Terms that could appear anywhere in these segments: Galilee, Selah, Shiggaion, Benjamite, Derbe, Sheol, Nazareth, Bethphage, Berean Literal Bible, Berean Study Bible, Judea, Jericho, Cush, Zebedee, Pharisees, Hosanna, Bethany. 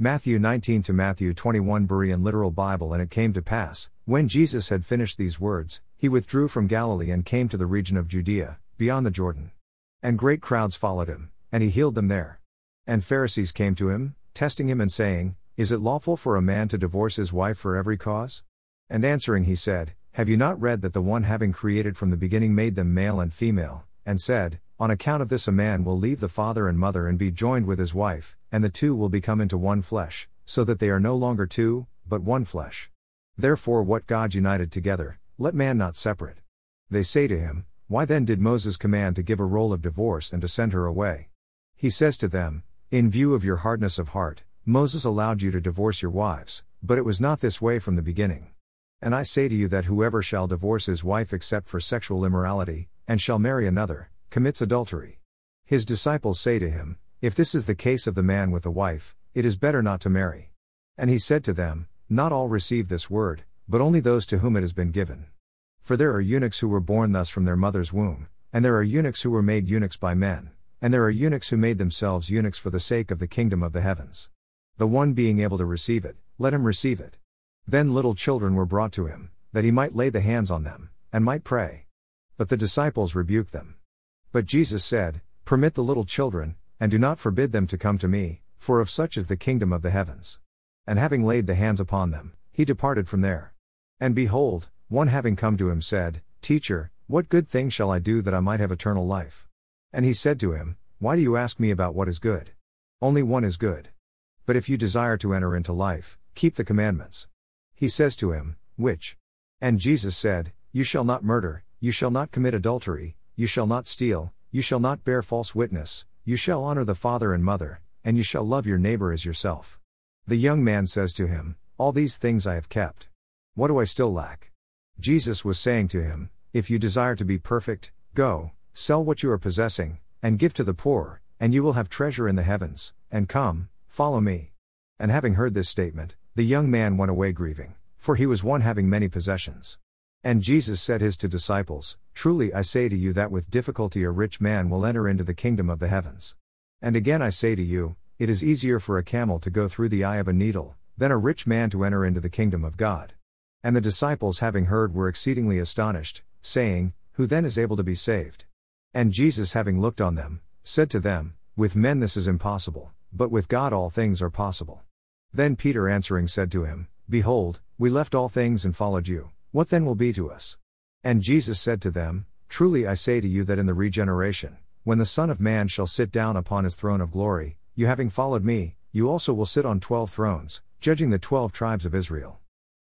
Matthew 19 to Matthew 21 Berean Literal Bible. And it came to pass, when Jesus had finished these words, he withdrew from Galilee and came to the region of Judea, beyond the Jordan. And great crowds followed him, and he healed them there. And Pharisees came to him, testing him and saying, Is it lawful for a man to divorce his wife for every cause? And answering he said, Have you not read that the one having created from the beginning made them male and female, and said, On account of this a man will leave the father and mother and be joined with his wife, and the two will become into one flesh, so that they are no longer two, but one flesh. Therefore what God united together, let man not separate. They say to him, Why then did Moses command to give a roll of divorce and to send her away? He says to them, In view of your hardness of heart, Moses allowed you to divorce your wives, but it was not this way from the beginning. And I say to you that whoever shall divorce his wife except for sexual immorality, and shall marry another, commits adultery. His disciples say to him, If this is the case of the man with the wife, it is better not to marry. And he said to them, Not all receive this word, but only those to whom it has been given. For there are eunuchs who were born thus from their mother's womb, and there are eunuchs who were made eunuchs by men, and there are eunuchs who made themselves eunuchs for the sake of the kingdom of the heavens. The one being able to receive it, let him receive it. Then little children were brought to him, that he might lay the hands on them, and might pray. But the disciples rebuked them. But Jesus said, Permit the little children, and do not forbid them to come to me, for of such is the kingdom of the heavens. And having laid the hands upon them, he departed from there. And behold, one having come to him said, Teacher, what good thing shall I do that I might have eternal life? And he said to him, Why do you ask me about what is good? Only one is good. But if you desire to enter into life, keep the commandments. He says to him, Which? And Jesus said, You shall not murder, you shall not commit adultery, you shall not steal, you shall not bear false witness, you shall honor the father and mother, and you shall love your neighbor as yourself. The young man says to him, All these things I have kept. What do I still lack? Jesus was saying to him, If you desire to be perfect, go, sell what you are possessing, and give to the poor, and you will have treasure in the heavens, and come, follow me. And having heard this statement, the young man went away grieving, for he was one having many possessions. And Jesus said to his disciples, Truly I say to you that with difficulty a rich man will enter into the kingdom of the heavens. And again I say to you, it is easier for a camel to go through the eye of a needle, than a rich man to enter into the kingdom of God. And the disciples having heard were exceedingly astonished, saying, Who then is able to be saved? And Jesus having looked on them, said to them, With men this is impossible, but with God all things are possible. Then Peter answering said to him, Behold, we left all things and followed you. What then will be to us? And Jesus said to them, Truly I say to you that in the regeneration, when the Son of Man shall sit down upon his throne of glory, you having followed me, you also will sit on 12 thrones, judging the 12 tribes of Israel.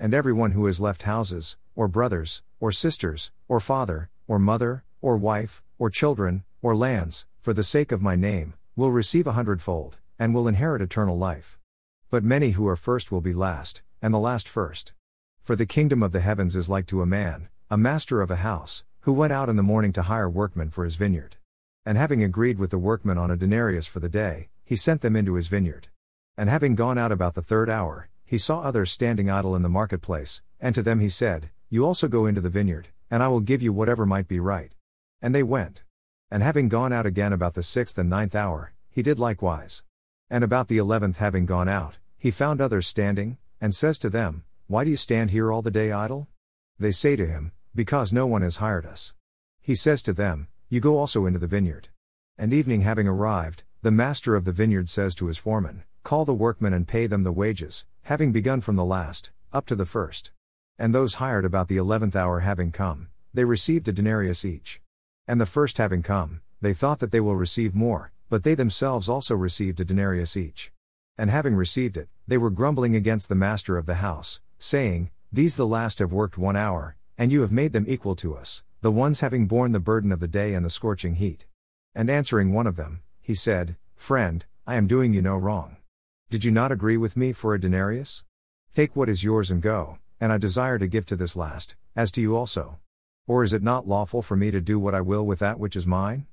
And everyone who has left houses, or brothers, or sisters, or father, or mother, or wife, or children, or lands, for the sake of my name, will receive 100-fold, and will inherit eternal life. But many who are first will be last, and the last first. For the kingdom of the heavens is like to a man, a master of a house, who went out in the morning to hire workmen for his vineyard. And having agreed with the workmen on a denarius for the day, he sent them into his vineyard. And having gone out about the 3rd hour, he saw others standing idle in the marketplace, and to them he said, You also go into the vineyard, and I will give you whatever might be right. And they went. And having gone out again about the 6th and 9th hour, he did likewise. And about the 11th having gone out, he found others standing, and says to them, Why do you stand here all the day idle? They say to him, Because no one has hired us. He says to them, You go also into the vineyard. And evening having arrived, the master of the vineyard says to his foreman, Call the workmen and pay them the wages, having begun from the last, up to the first. And those hired about the 11th hour having come, they received a denarius each. And the first having come, they thought that they will receive more, but they themselves also received a denarius each. And having received it, they were grumbling against the master of the house, saying, These the last have worked 1 hour, and you have made them equal to us, the ones having borne the burden of the day and the scorching heat. And answering one of them, he said, Friend, I am doing you no wrong. Did you not agree with me for a denarius? Take what is yours and go, and I desire to give to this last, as to you also. Or is it not lawful for me to do what I will with that which is mine?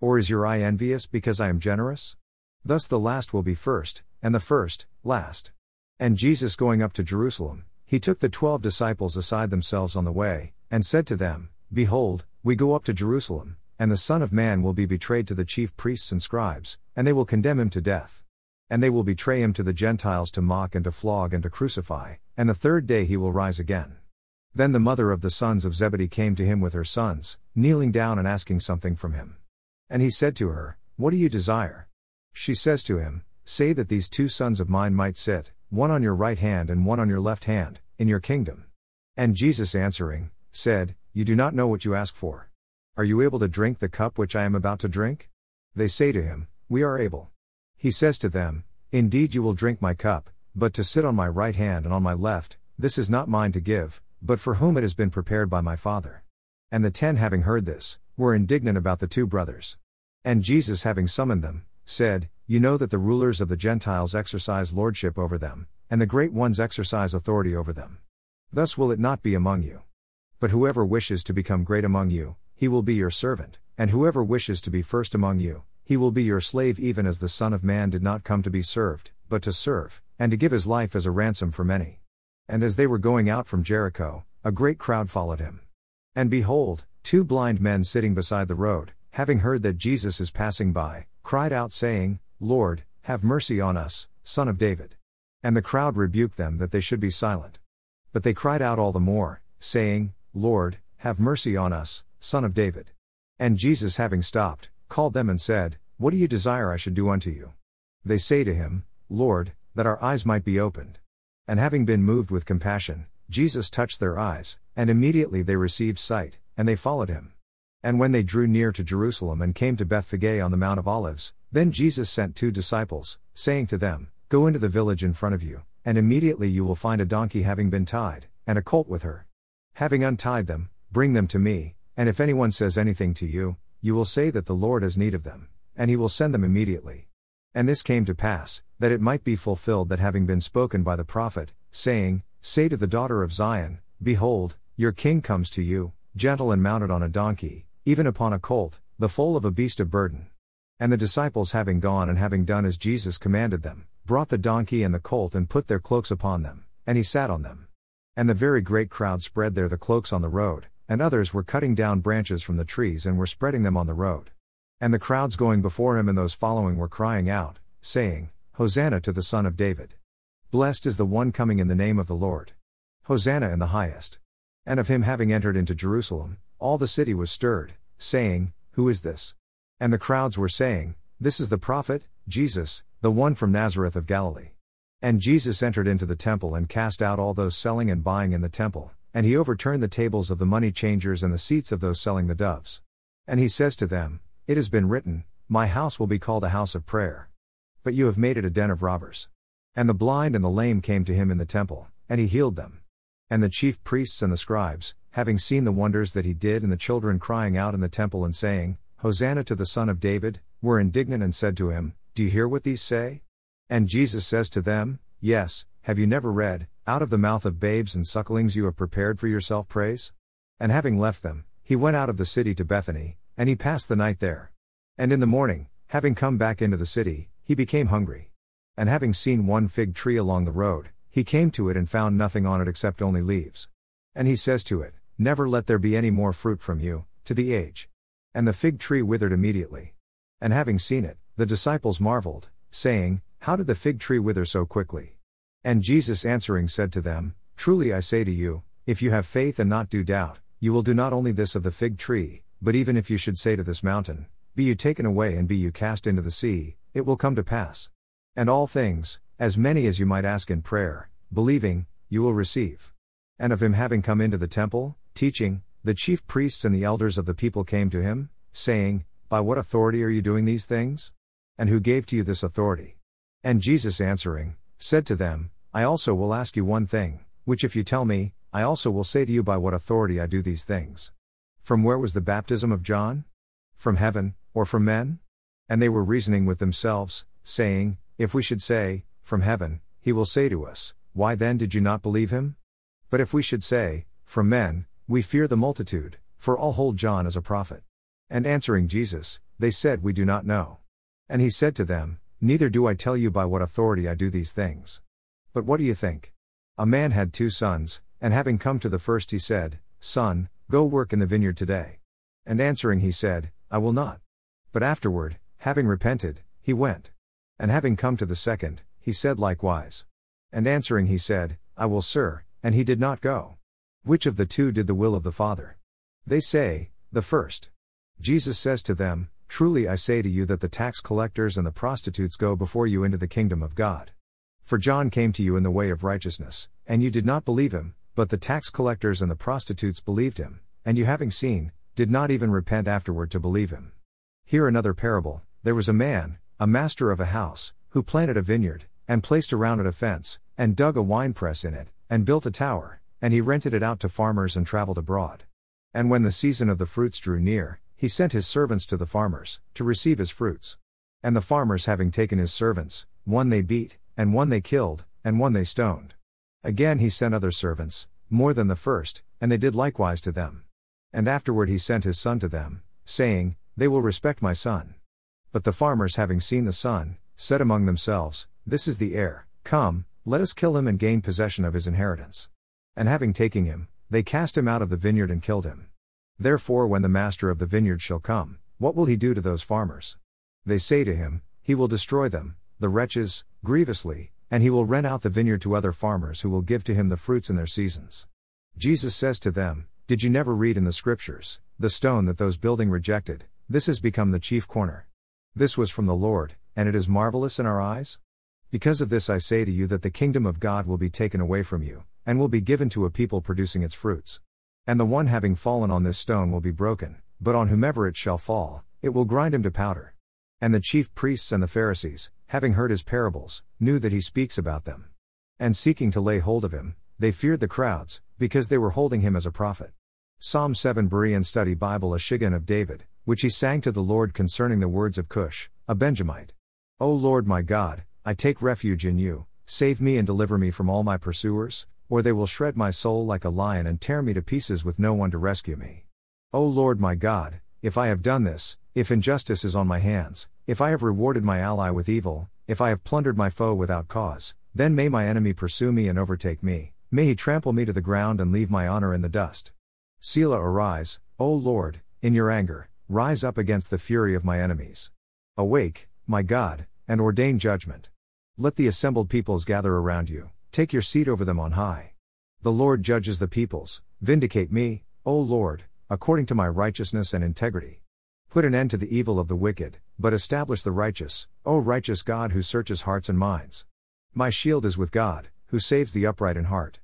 Or is your eye envious because I am generous? Thus the last will be first, and the first, last. And Jesus going up to Jerusalem, he took the 12 disciples aside themselves on the way, and said to them, Behold, we go up to Jerusalem, and the Son of Man will be betrayed to the chief priests and scribes, and they will condemn him to death. and they will betray him to the Gentiles to mock and to flog and to crucify, and the third day he will rise again. Then the mother of the sons of Zebedee came to him with her sons, kneeling down and asking something from him. And he said to her, What do you desire? She says to him, Say that these two sons of mine might sit, one on your right hand and one on your left hand, in your kingdom. And Jesus answering, said, You do not know what you ask for. Are you able to drink the cup which I am about to drink? They say to him, We are able. He says to them, Indeed you will drink my cup, but to sit on my right hand and on my left, this is not mine to give, but for whom it has been prepared by my Father. And the ten having heard this, were indignant about the two brothers. And Jesus having summoned them, said, You know that the rulers of the Gentiles exercise lordship over them, and the great ones exercise authority over them. Thus will it not be among you. But whoever wishes to become great among you, he will be your servant, and whoever wishes to be first among you, he will be your slave, even as the Son of Man did not come to be served, but to serve, and to give his life as a ransom for many. And as they were going out from Jericho, a great crowd followed him. And behold, two blind men sitting beside the road, having heard that Jesus is passing by, cried out saying, Lord, have mercy on us, Son of David. And the crowd rebuked them that they should be silent. But they cried out all the more, saying, Lord, have mercy on us, Son of David. And Jesus having stopped, called them and said, What do you desire I should do unto you? They say to him, Lord, that our eyes might be opened. And having been moved with compassion, Jesus touched their eyes, and immediately they received sight, and they followed him. And when they drew near to Jerusalem and came to Bethphage on the Mount of Olives, then Jesus sent two disciples, saying to them, Go into the village in front of you, and immediately you will find a donkey having been tied, and a colt with her. Having untied them, bring them to me, and if anyone says anything to you, you will say that the Lord has need of them, and he will send them immediately. And this came to pass, that it might be fulfilled that having been spoken by the prophet, saying, Say to the daughter of Zion, Behold, your king comes to you, gentle and mounted on a donkey, even upon a colt, the foal of a beast of burden. And the disciples having gone and having done as Jesus commanded them, brought the donkey and the colt and put their cloaks upon them, and he sat on them. And the very great crowd spread there the cloaks on the road, and others were cutting down branches from the trees and were spreading them on the road. And the crowds going before him and those following were crying out, saying, Hosanna to the Son of David. Blessed is the one coming in the name of the Lord. Hosanna in the highest. And of him having entered into Jerusalem, all the city was stirred, saying, Who is this? And the crowds were saying, This is the prophet, Jesus, the one from Nazareth of Galilee. And Jesus entered into the temple and cast out all those selling and buying in the temple, and he overturned the tables of the money changers and the seats of those selling the doves. And he says to them, It has been written, My house will be called a house of prayer. But you have made it a den of robbers. And the blind and the lame came to him in the temple, and he healed them. And the chief priests and the scribes, having seen the wonders that he did and the children crying out in the temple and saying, Hosanna to the Son of David, were indignant and said to him, Do you hear what these say? And Jesus says to them, Yes, have you never read, Out of the mouth of babes and sucklings you have prepared for yourself praise? And having left them, he went out of the city to Bethany, and he passed the night there. And in the morning, having come back into the city, he became hungry. And having seen one fig tree along the road, he came to it and found nothing on it except only leaves. And he says to it, Never let there be any more fruit from you, to the age. And the fig tree withered immediately. And having seen it, the disciples marveled, saying, How did the fig tree wither so quickly? And Jesus answering said to them, Truly I say to you, if you have faith and not do doubt, you will do not only this of the fig tree, but even if you should say to this mountain, Be you taken away and be you cast into the sea, it will come to pass. And all things, as many as you might ask in prayer, believing, you will receive. And of him having come into the temple, teaching, the chief priests and the elders of the people came to him, saying, By what authority are you doing these things? And who gave to you this authority? And Jesus answering, said to them, I also will ask you one thing, which if you tell me, I also will say to you by what authority I do these things. From where was the baptism of John? From heaven, or from men? And they were reasoning with themselves, saying, If we should say, From heaven, he will say to us, Why then did you not believe him? But if we should say, From men, we fear the multitude, for all hold John as a prophet. And answering Jesus, they said, We do not know. And he said to them, Neither do I tell you by what authority I do these things. But what do you think? A man had two sons, and having come to the first he said, Son, go work in the vineyard today. And answering he said, I will not. But afterward, having repented, he went. And having come to the second, he said likewise. And answering he said, I will, sir, and he did not go. Which of the two did the will of the Father? They say, the first. Jesus says to them, Truly I say to you that the tax collectors and the prostitutes go before you into the kingdom of God. For John came to you in the way of righteousness, and you did not believe him, but the tax collectors and the prostitutes believed him, and you having seen, did not even repent afterward to believe him. Hear another parable. There was a man, a master of a house, who planted a vineyard, and placed around it a fence, and dug a winepress in it, and built a tower, and he rented it out to farmers and travelled abroad. And when the season of the fruits drew near, he sent his servants to the farmers, to receive his fruits. And the farmers having taken his servants, one they beat, and one they killed, and one they stoned. Again he sent other servants, more than the first, and they did likewise to them. And afterward he sent his son to them, saying, They will respect my son. But the farmers having seen the son, said among themselves, This is the heir, come, let us kill him and gain possession of his inheritance. And having taken him, they cast him out of the vineyard and killed him. Therefore when the master of the vineyard shall come, what will he do to those farmers? They say to him, He will destroy them, the wretches, grievously, and he will rent out the vineyard to other farmers who will give to him the fruits in their seasons. Jesus says to them, Did you never read in the Scriptures, the stone that those building rejected, this has become the chief corner. This was from the Lord, and it is marvelous in our eyes? Because of this I say to you that the kingdom of God will be taken away from you, and will be given to a people producing its fruits. And the one having fallen on this stone will be broken, but on whomever it shall fall, it will grind him to powder. And the chief priests and the Pharisees, having heard his parables, knew that he speaks about them. And seeking to lay hold of him, they feared the crowds, because they were holding him as a prophet. Psalm 7 Berean Study Bible, a Shiggaion of David, which he sang to the Lord concerning the words of Cush, a Benjamite. O Lord my God, I take refuge in you, save me and deliver me from all my pursuers, or they will shred my soul like a lion and tear me to pieces with no one to rescue me. O Lord my God, if I have done this, if injustice is on my hands, if I have rewarded my ally with evil, if I have plundered my foe without cause, then may my enemy pursue me and overtake me, may he trample me to the ground and leave my honor in the dust. Selah, arise, O Lord, in your anger, rise up against the fury of my enemies. Awake, my God, and ordain judgment. Let the assembled peoples gather around you. Take your seat over them on high. The Lord judges the peoples, vindicate me, O Lord, according to my righteousness and integrity. Put an end to the evil of the wicked, but establish the righteous, O righteous God who searches hearts and minds. My shield is with God, who saves the upright in heart.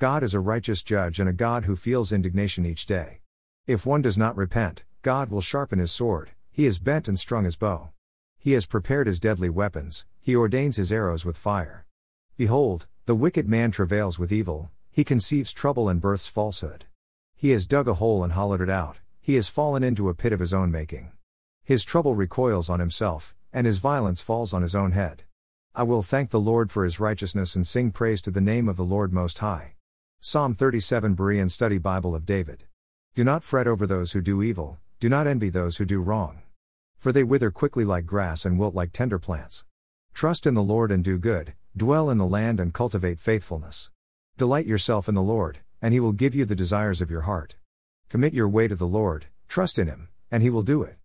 God is a righteous judge and a God who feels indignation each day. If one does not repent, God will sharpen his sword, he has bent and strung his bow. He has prepared his deadly weapons, he ordains his arrows with fire. Behold, the wicked man travails with evil, he conceives trouble and births falsehood. He has dug a hole and hollowed it out, he has fallen into a pit of his own making. His trouble recoils on himself, and his violence falls on his own head. I will thank the Lord for his righteousness and sing praise to the name of the Lord Most High. Psalm 37 Berean Study Bible of David. Do not fret over those who do evil, do not envy those who do wrong. For they wither quickly like grass and wilt like tender plants. Trust in the Lord and do good. Dwell in the land and cultivate faithfulness. Delight yourself in the Lord, and he will give you the desires of your heart. Commit your way to the Lord, trust in him, and he will do it.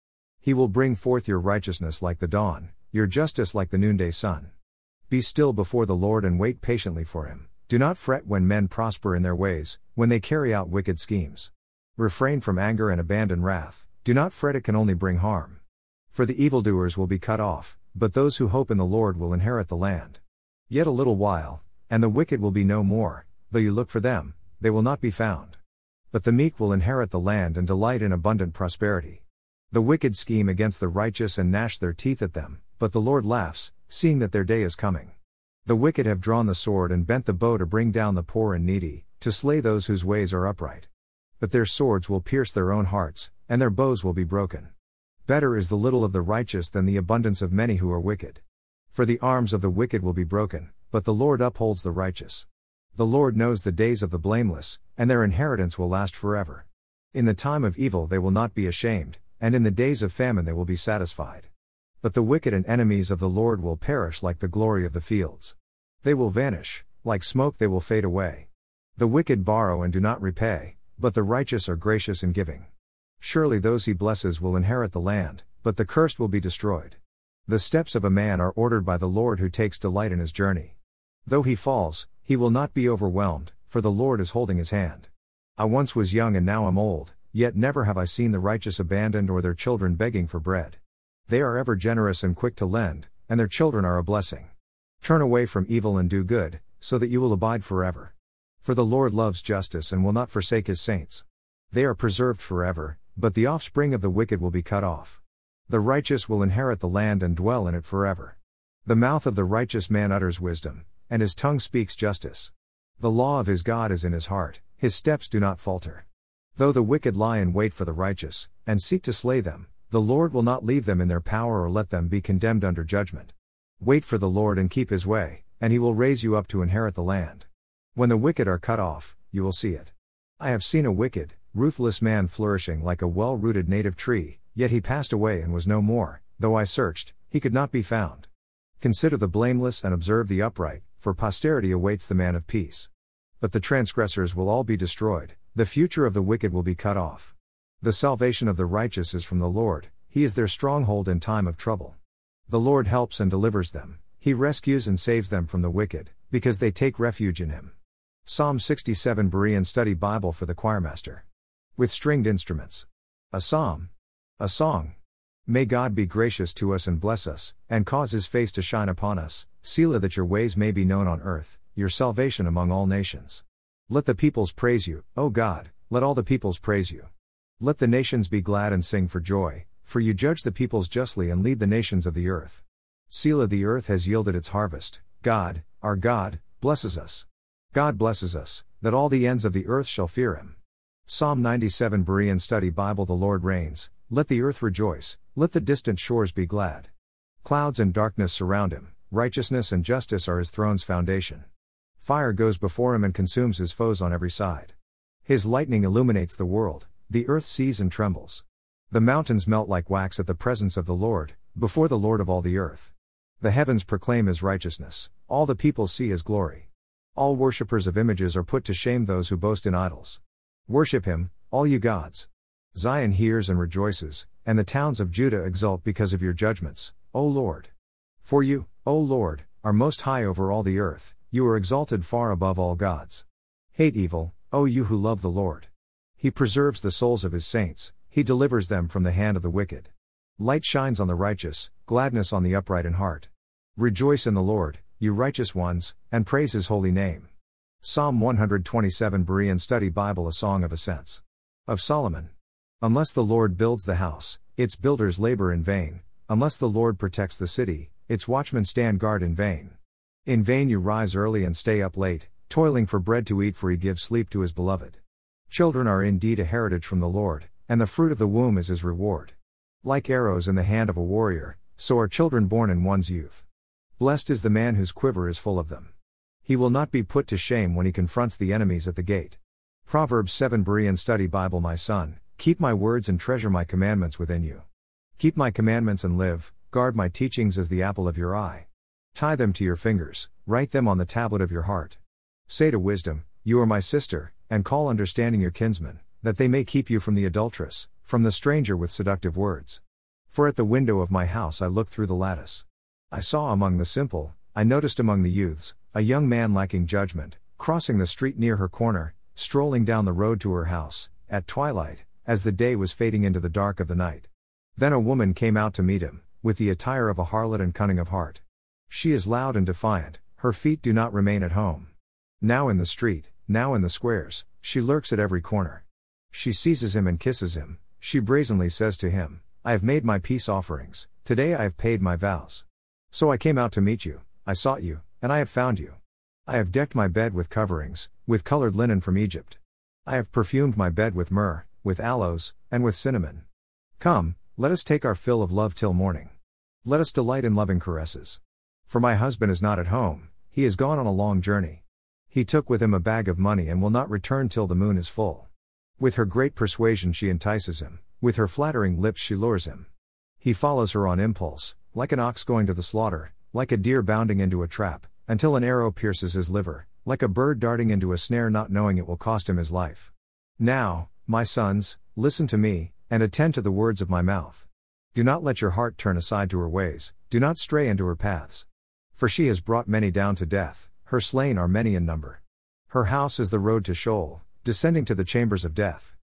He will bring forth your righteousness like the dawn, your justice like the noonday sun. Be still before the Lord and wait patiently for him. Do not fret when men prosper in their ways, when they carry out wicked schemes. Refrain from anger and abandon wrath. Do not fret, it can only bring harm. For the evildoers will be cut off, but those who hope in the Lord will inherit the land. Yet a little while, and the wicked will be no more, though you look for them, they will not be found. But the meek will inherit the land and delight in abundant prosperity. The wicked scheme against the righteous and gnash their teeth at them, but the Lord laughs, seeing that their day is coming. The wicked have drawn the sword and bent the bow to bring down the poor and needy, to slay those whose ways are upright. But their swords will pierce their own hearts, and their bows will be broken. Better is the little of the righteous than the abundance of many who are wicked. For the arms of the wicked will be broken, but the Lord upholds the righteous. The Lord knows the days of the blameless, and their inheritance will last forever. In the time of evil they will not be ashamed, and in the days of famine they will be satisfied. But the wicked and enemies of the Lord will perish like the glory of the fields. They will vanish, like smoke they will fade away. The wicked borrow and do not repay, but the righteous are gracious in giving. Surely those he blesses will inherit the land, but the cursed will be destroyed. The steps of a man are ordered by the Lord who takes delight in his journey. Though he falls, he will not be overwhelmed, for the Lord is holding his hand. I once was young and now am old, yet never have I seen the righteous abandoned or their children begging for bread. They are ever generous and quick to lend, and their children are a blessing. Turn away from evil and do good, so that you will abide forever. For the Lord loves justice and will not forsake his saints. They are preserved forever, but the offspring of the wicked will be cut off. The righteous will inherit the land and dwell in it forever. The mouth of the righteous man utters wisdom, and his tongue speaks justice. The law of his God is in his heart, his steps do not falter. Though the wicked lie in wait for the righteous, and seek to slay them, the Lord will not leave them in their power or let them be condemned under judgment. Wait for the Lord and keep his way, and he will raise you up to inherit the land. When the wicked are cut off, you will see it. I have seen a wicked, ruthless man flourishing like a well-rooted native tree, yet he passed away and was no more, though I searched, he could not be found. Consider the blameless and observe the upright, for posterity awaits the man of peace. But the transgressors will all be destroyed, the future of the wicked will be cut off. The salvation of the righteous is from the Lord, he is their stronghold in time of trouble. The Lord helps and delivers them, he rescues and saves them from the wicked, because they take refuge in him. Psalm 67 Berean Study Bible for the choirmaster. With stringed instruments. A psalm. A song. May God be gracious to us and bless us, and cause his face to shine upon us, Selah, that your ways may be known on earth, your salvation among all nations. Let the peoples praise you, O God, let all the peoples praise you. Let the nations be glad and sing for joy, for you judge the peoples justly and lead the nations of the earth. Selah, the earth has yielded its harvest. God, our God, blesses us. God blesses us, that all the ends of the earth shall fear him. Psalm 97 Berean Study Bible. The Lord reigns, let the earth rejoice, let the distant shores be glad. Clouds and darkness surround him, righteousness and justice are his throne's foundation. Fire goes before him and consumes his foes on every side. His lightning illuminates the world, the earth sees and trembles. The mountains melt like wax at the presence of the Lord, before the Lord of all the earth. The heavens proclaim his righteousness, all the peoples see his glory. All worshippers of images are put to shame, those who boast in idols. Worship him, all you gods. Zion hears and rejoices, and the towns of Judah exult because of your judgments, O Lord. For you, O Lord, are most high over all the earth, you are exalted far above all gods. Hate evil, O you who love the Lord. He preserves the souls of his saints, he delivers them from the hand of the wicked. Light shines on the righteous, gladness on the upright in heart. Rejoice in the Lord, you righteous ones, and praise his holy name. Psalm 127 Berean Study Bible. A Song of Ascents. Of Solomon. Unless the Lord builds the house, its builders labor in vain. Unless the Lord protects the city, its watchmen stand guard in vain. In vain you rise early and stay up late, toiling for bread to eat, for he gives sleep to his beloved. Children are indeed a heritage from the Lord, and the fruit of the womb is his reward. Like arrows in the hand of a warrior, so are children born in one's youth. Blessed is the man whose quiver is full of them. He will not be put to shame when he confronts the enemies at the gate. Proverbs 7 Berean Study Bible. My son, keep my words and treasure my commandments within you. Keep my commandments and live, guard my teachings as the apple of your eye. Tie them to your fingers, write them on the tablet of your heart. Say to wisdom, you are my sister, and call understanding your kinsman, that they may keep you from the adulteress, from the stranger with seductive words. For at the window of my house I looked through the lattice. I saw among the simple, I noticed among the youths, a young man lacking judgment, crossing the street near her corner, strolling down the road to her house, at twilight, as the day was fading into the dark of the night. Then a woman came out to meet him, with the attire of a harlot and cunning of heart. She is loud and defiant, her feet do not remain at home. Now in the street, now in the squares, she lurks at every corner. She seizes him and kisses him, she brazenly says to him, I have made my peace offerings, today I have paid my vows. So I came out to meet you, I sought you, and I have found you. I have decked my bed with coverings, with colored linen from Egypt. I have perfumed my bed with myrrh, with aloes, and with cinnamon. Come, let us take our fill of love till morning. Let us delight in loving caresses. For my husband is not at home, he is gone on a long journey. He took with him a bag of money and will not return till the moon is full. With her great persuasion she entices him, with her flattering lips she lures him. He follows her on impulse, like an ox going to the slaughter, like a deer bounding into a trap, until an arrow pierces his liver, like a bird darting into a snare not knowing it will cost him his life. Now, my sons, listen to me, and attend to the words of my mouth. Do not let your heart turn aside to her ways, do not stray into her paths. For she has brought many down to death, her slain are many in number. Her house is the road to Sheol, descending to the chambers of death.